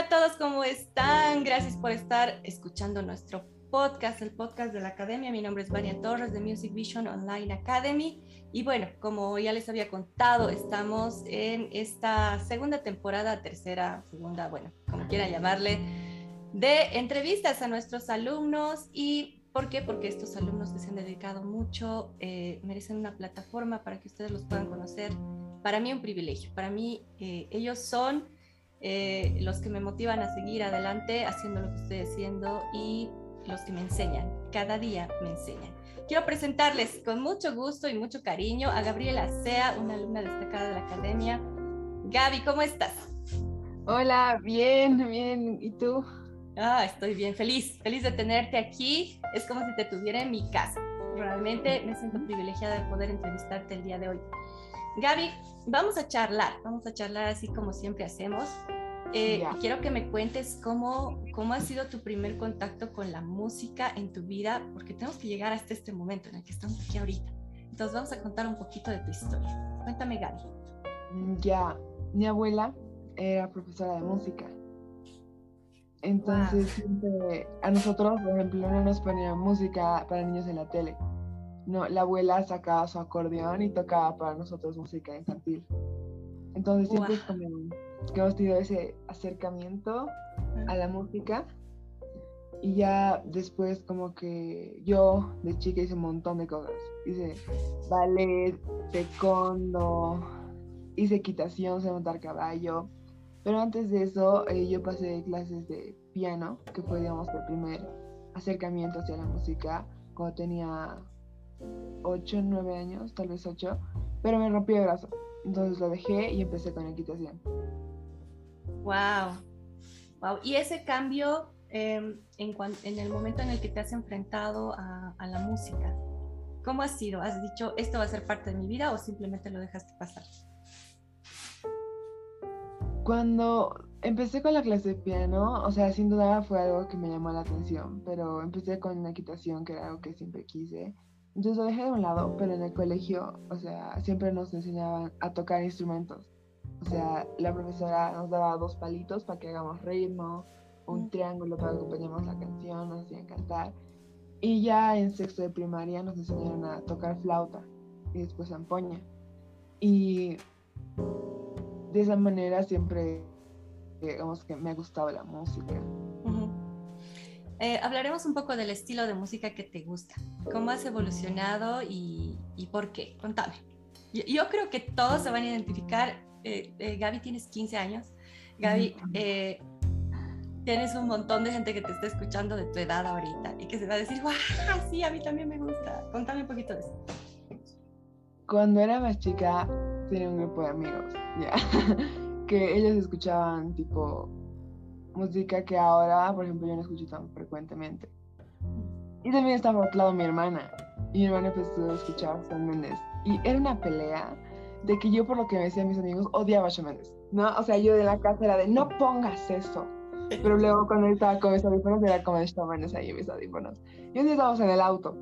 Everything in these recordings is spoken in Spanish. Hola a todos, ¿cómo están? Gracias por estar escuchando nuestro podcast, el podcast de la Academia. Mi nombre es María Torres de Music Vision Online Academy. Y bueno, como ya les había contado, estamos en esta segunda temporada, segunda, bueno, como quiera llamarle, de entrevistas a nuestros alumnos. ¿Y por qué? Porque estos alumnos que se han dedicado mucho merecen una plataforma para que ustedes los puedan conocer. Para mí un privilegio. Para mí ellos son los que me motivan a seguir adelante haciendo lo que estoy haciendo y los que me enseñan, cada día me enseñan. Quiero presentarles con mucho gusto y mucho cariño a Gabriela Cea, una alumna destacada de la Academia. Gaby, ¿cómo estás? Hola, bien, bien. ¿Y tú? Estoy bien, feliz de tenerte aquí. Es como si te tuviera en mi casa. Realmente me siento privilegiada de poder entrevistarte el día de hoy. Gaby, vamos a charlar así como siempre hacemos. Quiero que me cuentes cómo ha sido tu primer contacto con la música en tu vida, porque tenemos que llegar hasta este momento en el que estamos aquí ahorita. Entonces vamos a contar un poquito de tu historia. Cuéntame, Gaby. Mi abuela era profesora de música. Entonces siempre a nosotros, por ejemplo, no nos ponían música para niños en la tele. No, la abuela sacaba su acordeón y tocaba para nosotros música infantil. Entonces siempre es como que hemos tenido ese acercamiento a la música. Y ya después como que yo de chica hice un montón de cosas. Hice ballet, taekwondo, hice equitación, sé montar caballo. Pero antes de eso yo pasé clases de piano, que fue, digamos, el primer acercamiento hacia la música cuando tenía 8, 9 años, tal vez 8, pero me rompí el brazo. Entonces lo dejé y empecé con equitación. Wow. Y ese cambio en el momento en el que te has enfrentado a la música, ¿cómo ha sido? ¿Has dicho esto va a ser parte de mi vida o simplemente lo dejaste pasar? Cuando empecé con la clase de piano, o sea, sin duda fue algo que me llamó la atención, pero empecé con la equitación, que era algo que siempre quise. Entonces lo dejé de un lado, pero en el colegio, o sea, siempre nos enseñaban a tocar instrumentos. O sea, la profesora nos daba 2 palitos para que hagamos ritmo, un triángulo para que acompañemos la canción, nos hacían cantar. Y ya en sexto de primaria nos enseñaron a tocar flauta y después zampoña. Y de esa manera siempre, digamos que me ha gustado la música. Hablaremos un poco del estilo de música que te gusta. ¿Cómo has evolucionado y por qué? Contame. Yo creo que todos se van a identificar. Gaby, tienes 15 años. Gaby, tienes un montón de gente que te está escuchando de tu edad ahorita y que se va a decir, ¡guau! Sí, a mí también me gusta. Contame un poquito de eso. Cuando era más chica, tenía un grupo de amigos, que ellos escuchaban tipo música que ahora, por ejemplo, yo no escucho tan frecuentemente. Y también estaba por otro lado mi hermana. Y mi hermana empezó a escuchar Shawn Mendes. Y era una pelea de que yo, por lo que me decían mis amigos, odiaba a Shawn Mendes, ¿no? O sea, yo de la casa era de, no pongas eso. Pero luego cuando él estaba con mis audífonos, era como de Shawn Mendes ahí en mis audífonos. Y un día estábamos en el auto.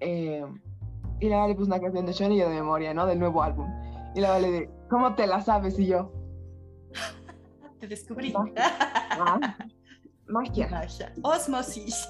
Y la Vale puso una canción de Shawn y yo de memoria, ¿no? Del nuevo álbum. Y la Vale de, ¿cómo te la sabes? Y yo, te descubrí. Magia. Osmosis.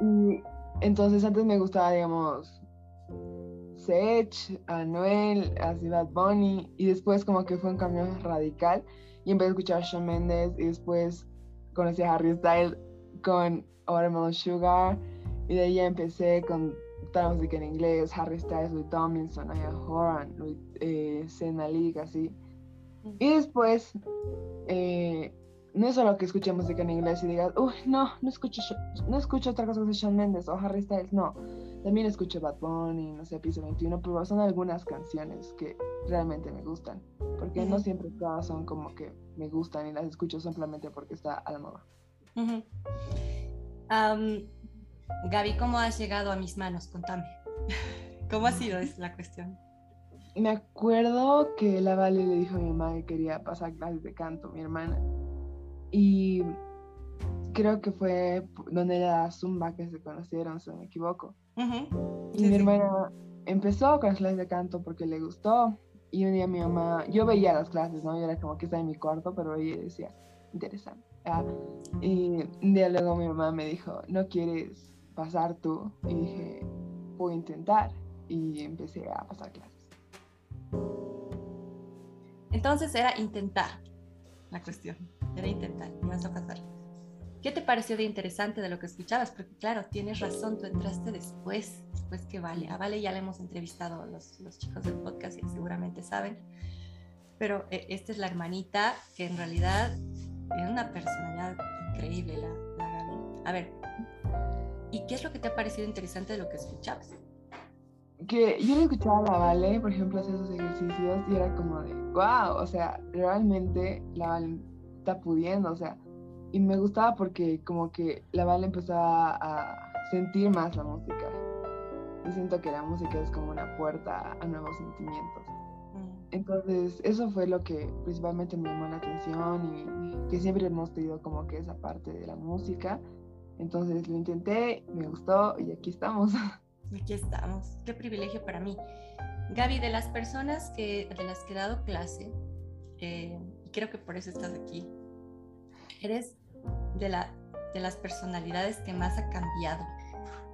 Y entonces antes me gustaba, digamos, Sech, Anuel, así Bad Bunny, y después como que fue un cambio radical y empecé a escuchar Shawn Mendes y después conocí a Harry Styles con Watermelon Sugar y de ahí ya empecé con toda la música en inglés, Harry Styles, Louis Tomlinson, Niall Horan, Cena League, así. Y después, no es solo que escuche música en inglés y digas, uy, no escucho otra cosa que Shawn Mendes o Harry Styles, no. También escucho Bad Bunny, no sé, Piso 21, pero son algunas canciones que realmente me gustan. Porque no siempre todas son como que me gustan y las escucho simplemente porque está a la moda. Gaby, ¿cómo has llegado a mis manos? Contame. ¿Cómo ha sido la cuestión? Me acuerdo que la Vale le dijo a mi mamá que quería pasar clases de canto, mi hermana. Y creo que fue donde era Zumba que se conocieron, si no me equivoco. Y mi hermana empezó con las clases de canto porque le gustó. Y un día mi mamá, yo veía las clases, ¿no? Yo era como que estaba en mi cuarto, pero ella decía, interesante. Y un día luego mi mamá me dijo, ¿no quieres pasar tú? Y dije, voy a intentar. Y empecé a pasar clases. Entonces era intentar la cuestión. Era intentar, no vas a pasar. ¿Qué te pareció de interesante de lo que escuchabas? Porque claro, tienes razón, tú entraste después que Vale. A Vale ya le hemos entrevistado los chicos del podcast y seguramente saben. Pero esta es la hermanita que en realidad tiene una personalidad increíble, la Gaby. A ver, ¿y qué es lo que te ha parecido interesante de lo que escuchabas? Que yo le escuchaba a la Vale, por ejemplo, hacer esos ejercicios y era como de, wow, o sea, realmente la Vale está pudiendo, o sea, y me gustaba porque como que la Vale empezaba a sentir más la música. Y siento que la música es como una puerta a nuevos sentimientos. Entonces, eso fue lo que principalmente me llamó la atención y que siempre hemos tenido como que esa parte de la música. Entonces, lo intenté, me gustó y aquí estamos. Aquí estamos. Qué privilegio para mí. Gaby, de las personas de las que he dado clase, y creo que por eso estás aquí, eres de las personalidades que más ha cambiado.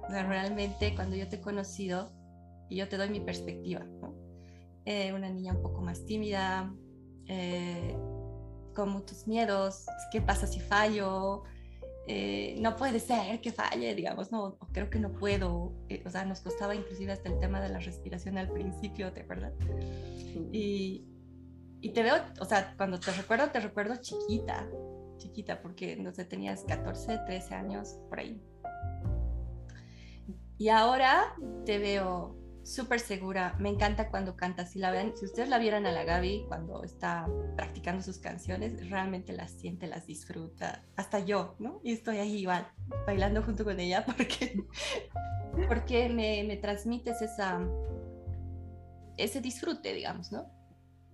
O sea, realmente cuando yo te he conocido, y yo te doy mi perspectiva, ¿no? Una niña un poco más tímida, con muchos miedos, ¿qué pasa si fallo? No puede ser que falle, digamos, no, creo que no puedo, o sea, nos costaba inclusive hasta el tema de la respiración al principio, ¿te acuerdas? Sí. Y te veo, o sea, cuando te recuerdo chiquita, porque no sé, tenías 14, 13 años, por ahí. Y ahora te veo súper segura, me encanta cuando cantas, si ustedes la vieran a la Gaby cuando está practicando sus canciones, realmente las siente, las disfruta, hasta yo, ¿no? Y estoy ahí igual, bailando junto con ella porque me transmites ese disfrute, digamos, ¿no?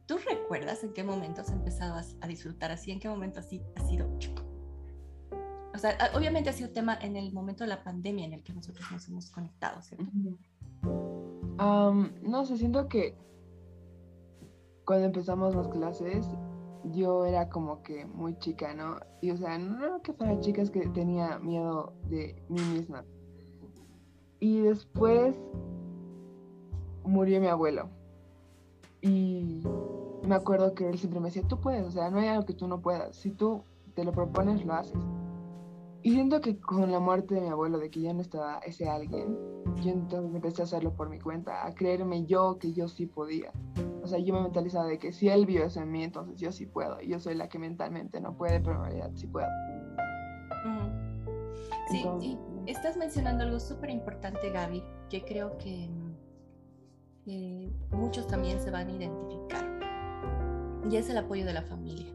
¿Tú recuerdas en qué momento has empezado a disfrutar así? ¿En qué momento así ha sido? O sea, obviamente ha sido tema en el momento de la pandemia en el que nosotros nos hemos conectado, ¿cierto? No sé, siento que cuando empezamos las clases yo era como que muy chica, ¿no? Y o sea, no era que fuera chica, es que tenía miedo de mí misma. Y después murió mi abuelo. Y me acuerdo que él siempre me decía, tú puedes, o sea, no hay algo que tú no puedas. Si tú te lo propones, lo haces. Y siento que con la muerte de mi abuelo, de que ya no estaba ese alguien, yo entonces empecé a hacerlo por mi cuenta, a creerme yo que yo sí podía. O sea, yo me mentalizaba de que si él vio eso en mí, entonces yo sí puedo. Yo soy la que mentalmente no puede, pero en realidad sí puedo. Uh-huh. Sí, entonces, y estás mencionando algo súper importante, Gaby, que creo que muchos también se van a identificar. Y es el apoyo de la familia.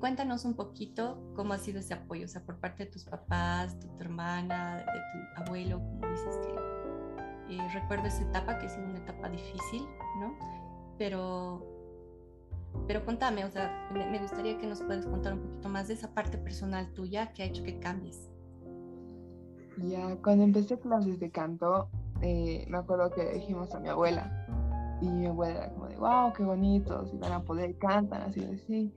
Cuéntanos un poquito cómo ha sido ese apoyo, o sea, por parte de tus papás, de tu hermana, de tu abuelo, como dices que recuerdo esa etapa que ha sido una etapa difícil, ¿no? Pero contame, o sea, me gustaría que nos puedas contar un poquito más de esa parte personal tuya que ha hecho que cambies. Ya, cuando empecé clases de canto, me acuerdo que dijimos a mi abuela, y mi abuela era como de, wow, qué bonito, si van a poder cantar, así de sí.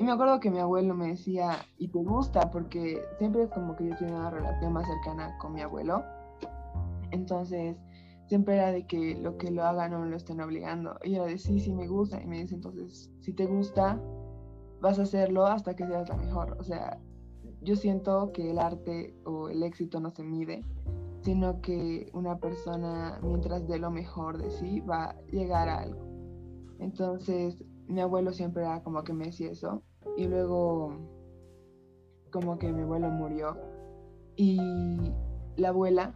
Y me acuerdo que mi abuelo me decía, ¿y te gusta? Porque siempre es como que yo tenía una relación más cercana con mi abuelo. Entonces, siempre era de que lo haga no me lo estén obligando. Y yo era de, sí, me gusta. Y me dice, entonces, si te gusta, vas a hacerlo hasta que seas la mejor. O sea, yo siento que el arte o el éxito no se mide, sino que una persona, mientras dé lo mejor de sí, va a llegar a algo. Entonces, mi abuelo siempre era como que me decía eso. Y luego como que mi abuelo murió y la abuela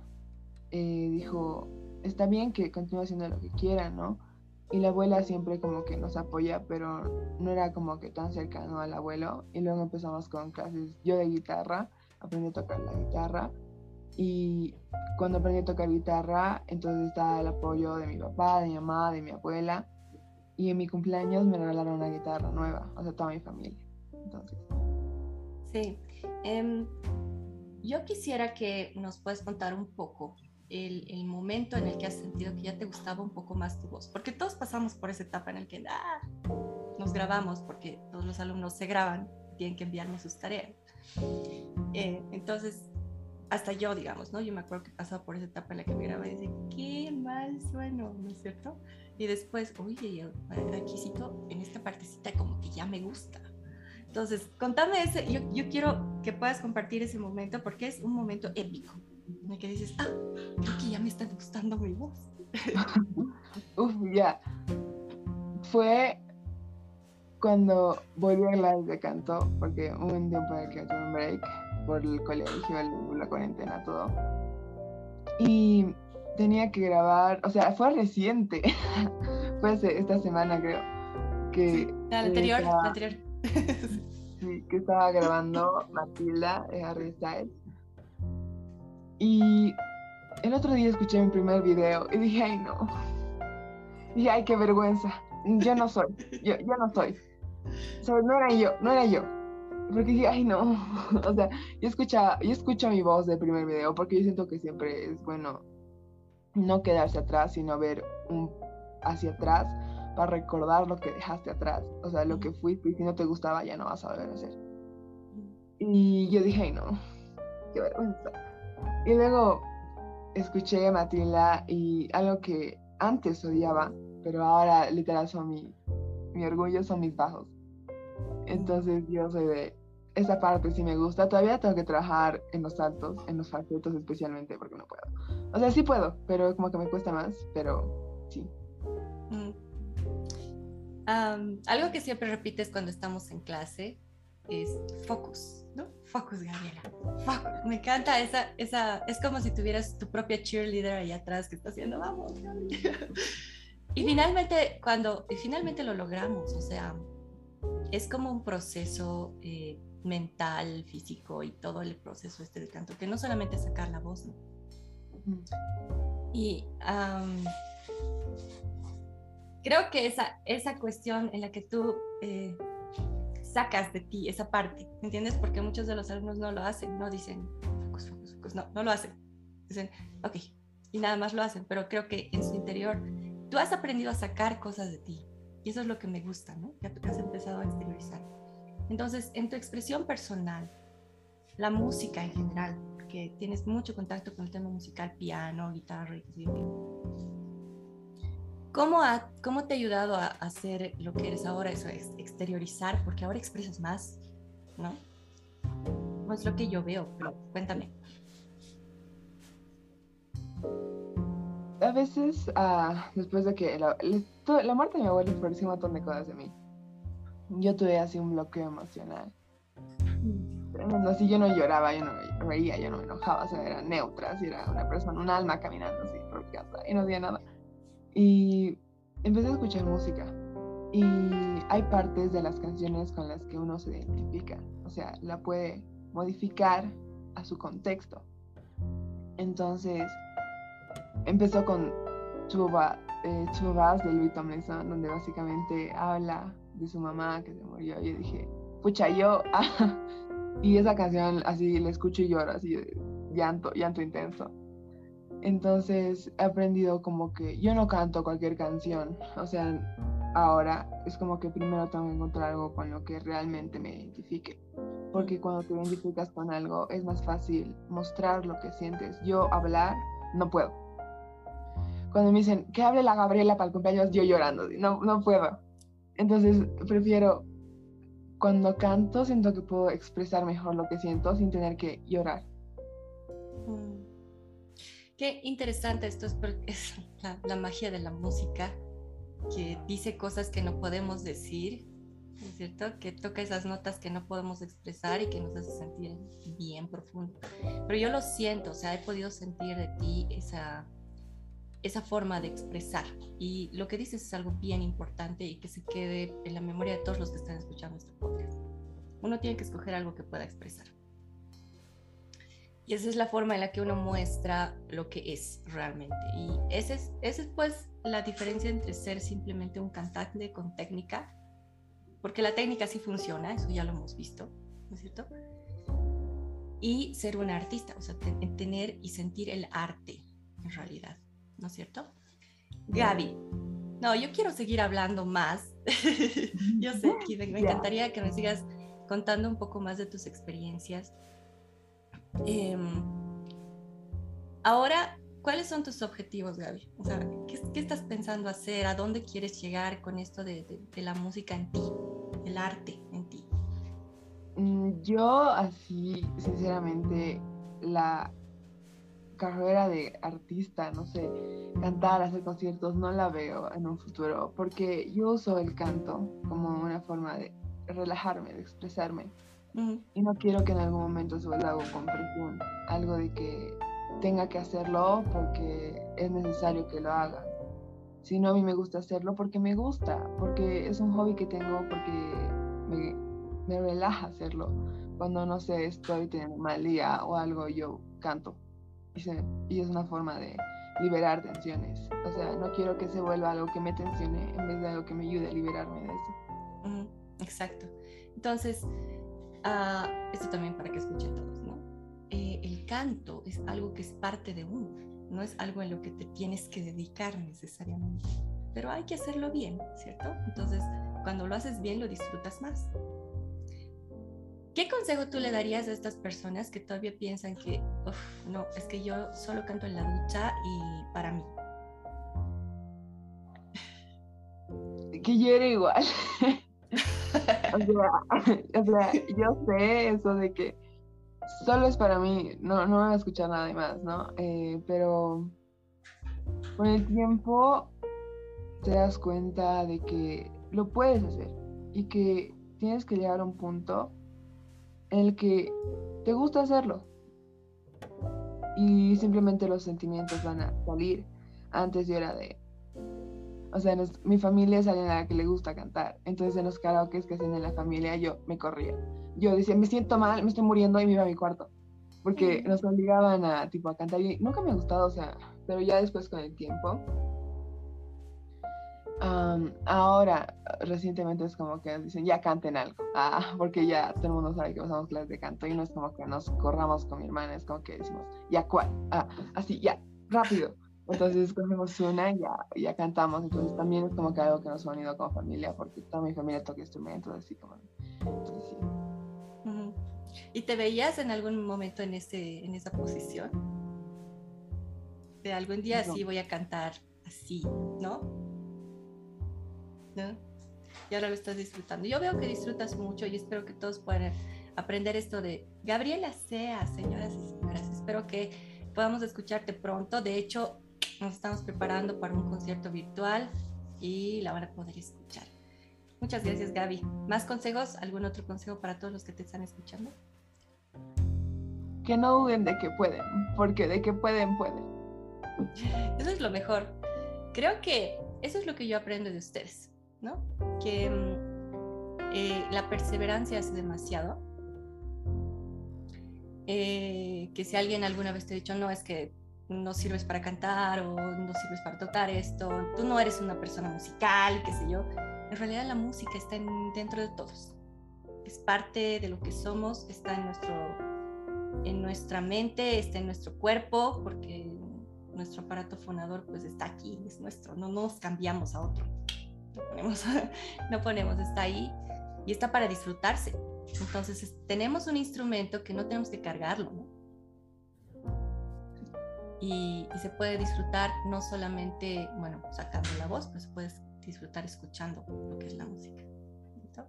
dijo, está bien que continúe haciendo lo que quiera, ¿no? Y la abuela siempre como que nos apoya, pero no era como que tan cercano al abuelo. Y luego empezamos con clases yo de guitarra, aprendí a tocar la guitarra. Y cuando aprendí a tocar guitarra, entonces estaba el apoyo de mi papá, de mi mamá, de mi abuela. Y en mi cumpleaños me regalaron una guitarra nueva, o sea, toda mi familia. Entonces. Sí. Yo quisiera que nos puedas contar un poco el momento en el que has sentido que ya te gustaba un poco más tu voz? Porque todos pasamos por esa etapa en la que nos grabamos, porque todos los alumnos se graban, tienen que enviarnos sus tareas. Entonces, hasta yo, digamos, ¿no? Yo me acuerdo que pasaba por esa etapa en la que me grababa y decía, qué mal sueno, ¿no es cierto? Y después, oye, aquícito, en esta partecita como que ya me gusta. Entonces, contame ese, yo quiero que puedas compartir ese momento, porque es un momento épico, en el que dices, creo que ya me está gustando mi voz. Fue cuando volví a clases de canto, porque hubo un tiempo en el que tuve un break por el colegio, la cuarentena, todo. Y tenía que grabar, o sea, fue reciente, fue esta semana creo. La anterior. Sí, que estaba grabando Matilda de Harry Styles. Y el otro día escuché mi primer video y dije, ay no. Y ay, qué vergüenza. Yo no soy. O sea, no era yo. Porque dije, ay no. O sea, yo escucho mi voz del primer video, porque yo siento que siempre es bueno no quedarse atrás, sino ver hacia atrás para recordar lo que dejaste atrás. O sea, lo que fuiste y si no te gustaba ya no vas a volver a hacer. Y yo dije, ay no, qué vergüenza. Y luego escuché a Matilda y algo que antes odiaba, pero ahora literal son mi orgullo, son mis bajos. Entonces yo soy de esa parte, sí me gusta. Todavía tengo que trabajar en los altos, en los falsetos especialmente, porque no puedo. O sea, sí puedo, pero como que me cuesta más, pero sí. Algo que siempre repites cuando estamos en clase es focus, ¿no? Focus, Gabriela. Focus. Me encanta esa, es como si tuvieras tu propia cheerleader ahí atrás que está haciendo, vamos, Gabriela. Y finalmente, finalmente lo logramos, o sea, es como un proceso mental, físico y todo el proceso este de canto, que no solamente es sacar la voz, ¿no? Y creo que esa cuestión en la que tú sacas de ti esa parte, ¿entiendes? Porque muchos de los alumnos no lo hacen, no dicen focus, focus, focus, no lo hacen, dicen ok, y nada más lo hacen, pero creo que en su interior tú has aprendido a sacar cosas de ti, y eso es lo que me gusta, ¿no? Que has empezado a exteriorizar. Entonces, en tu expresión personal, la música en general, porque tienes mucho contacto con el tema musical, piano, guitarra, y así, ¿cómo te ha ayudado a hacer lo que eres ahora, eso es exteriorizar, porque ahora expresas más, ¿no? No es lo que yo veo, pero cuéntame. A veces, después de que la muerte de mi abuelo floreció un montón de cosas de mí. Yo tuve así un bloqueo emocional. Así yo no lloraba, yo no reía, yo no me enojaba, o sea, era neutra, así era una persona, un alma caminando así por casa y no hacía nada. Y empecé a escuchar música. Y hay partes de las canciones con las que uno se identifica, o sea, la puede modificar a su contexto. Entonces, empezó con Truva de Louis Tomlinson, donde básicamente habla de su mamá que se murió. Y yo dije, pucha, y esa canción así la escucho y lloro, así llanto intenso. Entonces he aprendido como que yo no canto cualquier canción. O sea, ahora es como que primero tengo que encontrar algo con lo que realmente me identifique. Porque cuando te identificas con algo es más fácil mostrar lo que sientes. Yo hablar no puedo. Cuando me dicen que hable la Gabriela para el cumpleaños, yo llorando, no puedo. Entonces prefiero, cuando canto siento que puedo expresar mejor lo que siento sin tener que llorar. Qué interesante esto, es la magia de la música, que dice cosas que no podemos decir, ¿no es cierto? Que toca esas notas que no podemos expresar y que nos hace sentir bien profundo. Pero yo lo siento, o sea, he podido sentir de ti esa forma de expresar. Y lo que dices es algo bien importante y que se quede en la memoria de todos los que están escuchando este podcast. Uno tiene que escoger algo que pueda expresar. Y esa es la forma en la que uno muestra lo que es realmente. Y esa es pues la diferencia entre ser simplemente un cantante con técnica, porque la técnica sí funciona, eso ya lo hemos visto, ¿no es cierto? Y ser un artista, o sea, tener y sentir el arte, en realidad, ¿no es cierto? Gaby, no, yo quiero seguir hablando más. Yo sé que me encantaría que me sigas contando un poco más de tus experiencias. Ahora, ¿cuáles son tus objetivos, Gaby? O sea, ¿qué estás pensando hacer? ¿A dónde quieres llegar con esto de la música en ti, el arte en ti? Yo, así, sinceramente, la carrera de artista, no sé, cantar, hacer conciertos, no la veo en un futuro, porque yo uso el canto como una forma de relajarme, de expresarme. Uh-huh. Y no quiero que en algún momento se vuelva algo con presión, algo de que tenga que hacerlo porque es necesario que lo haga. Si no, a mí me gusta hacerlo porque me gusta, porque es un hobby que tengo, porque me relaja hacerlo. Cuando, no sé, estoy teniendo mal día o algo, yo canto. Y es una forma de liberar tensiones. O sea, no quiero que se vuelva algo que me tensione en vez de algo que me ayude a liberarme de eso. Uh-huh. Exacto. Entonces, esto también para que escuchen todos, ¿no? El canto es algo que es parte de uno, no es algo en lo que te tienes que dedicar necesariamente, pero hay que hacerlo bien, ¿cierto? Entonces, cuando lo haces bien, lo disfrutas más. ¿Qué consejo tú le darías a estas personas que todavía piensan que, no, es que yo solo canto en la ducha y para mí? Que yo era igual. O sea, yo sé eso de que solo es para mí, no me va a escuchar nada más, ¿no? Pero con el tiempo te das cuenta de que lo puedes hacer y que tienes que llegar a un punto en el que te gusta hacerlo y simplemente los sentimientos van a salir. Antes yo era de... O sea, mi familia es alguien a la que le gusta cantar. Entonces, en los karaokes que hacen en la familia, yo me corría. Yo decía, me siento mal, me estoy muriendo, y me iba a mi cuarto. Porque nos obligaban a cantar. Y nunca me ha gustado, o sea, pero ya después con el tiempo. Ahora, recientemente es como que dicen, ya canten algo. Porque ya todo el mundo sabe que pasamos clases de canto. Y no es como que nos corramos con mi hermana, es como que decimos, ya cuál. Así, ya, rápido. Entonces cogemos una y ya cantamos. Entonces también es como que algo que nos ha unido como familia, porque toda mi familia toca instrumentos, así como... Entonces, sí. Uh-huh. ¿Y te veías en algún momento en esa posición? De algún día no. Sí voy a cantar así, ¿no? ¿No? Y ahora lo estás disfrutando. Yo veo que disfrutas mucho y espero que todos puedan aprender esto de Gabriela Cea, señoras y señores. Espero que podamos escucharte pronto. De hecho, nos estamos preparando para un concierto virtual y la van a poder escuchar. Muchas gracias, Gaby. ¿Más consejos? ¿Algún otro consejo para todos los que te están escuchando? Que no duden de que pueden, porque de que pueden, pueden. Eso es lo mejor. Creo que eso es lo que yo aprendo de ustedes, ¿no? Que la perseverancia es demasiado. Que si alguien alguna vez te ha dicho, no, es que no sirves para cantar o no sirves para tocar esto, tú no eres una persona musical, qué sé yo. En realidad la música está dentro de todos. Es parte de lo que somos, está en nuestra mente, está en nuestro cuerpo, porque nuestro aparato fonador pues está aquí, es nuestro, no nos cambiamos a otro. No ponemos, está ahí y está para disfrutarse. Entonces tenemos un instrumento que no tenemos que cargarlo, ¿no? Y se puede disfrutar no solamente, bueno, sacando la voz, pero se puede disfrutar escuchando lo que es la música. ¿Entonces?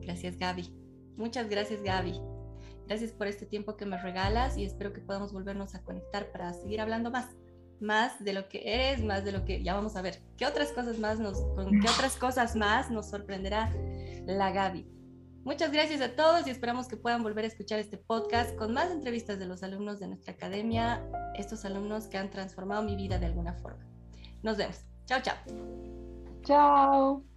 Gracias, Gaby. Muchas gracias, Gaby. Gracias por este tiempo que me regalas y espero que podamos volvernos a conectar para seguir hablando más de lo que eres, más de lo que ya vamos a ver. ¿Qué otras cosas más nos sorprenderá la Gaby? Muchas gracias a todos y esperamos que puedan volver a escuchar este podcast con más entrevistas de los alumnos de nuestra academia, estos alumnos que han transformado mi vida de alguna forma. Nos vemos. Chao, chao. Chao.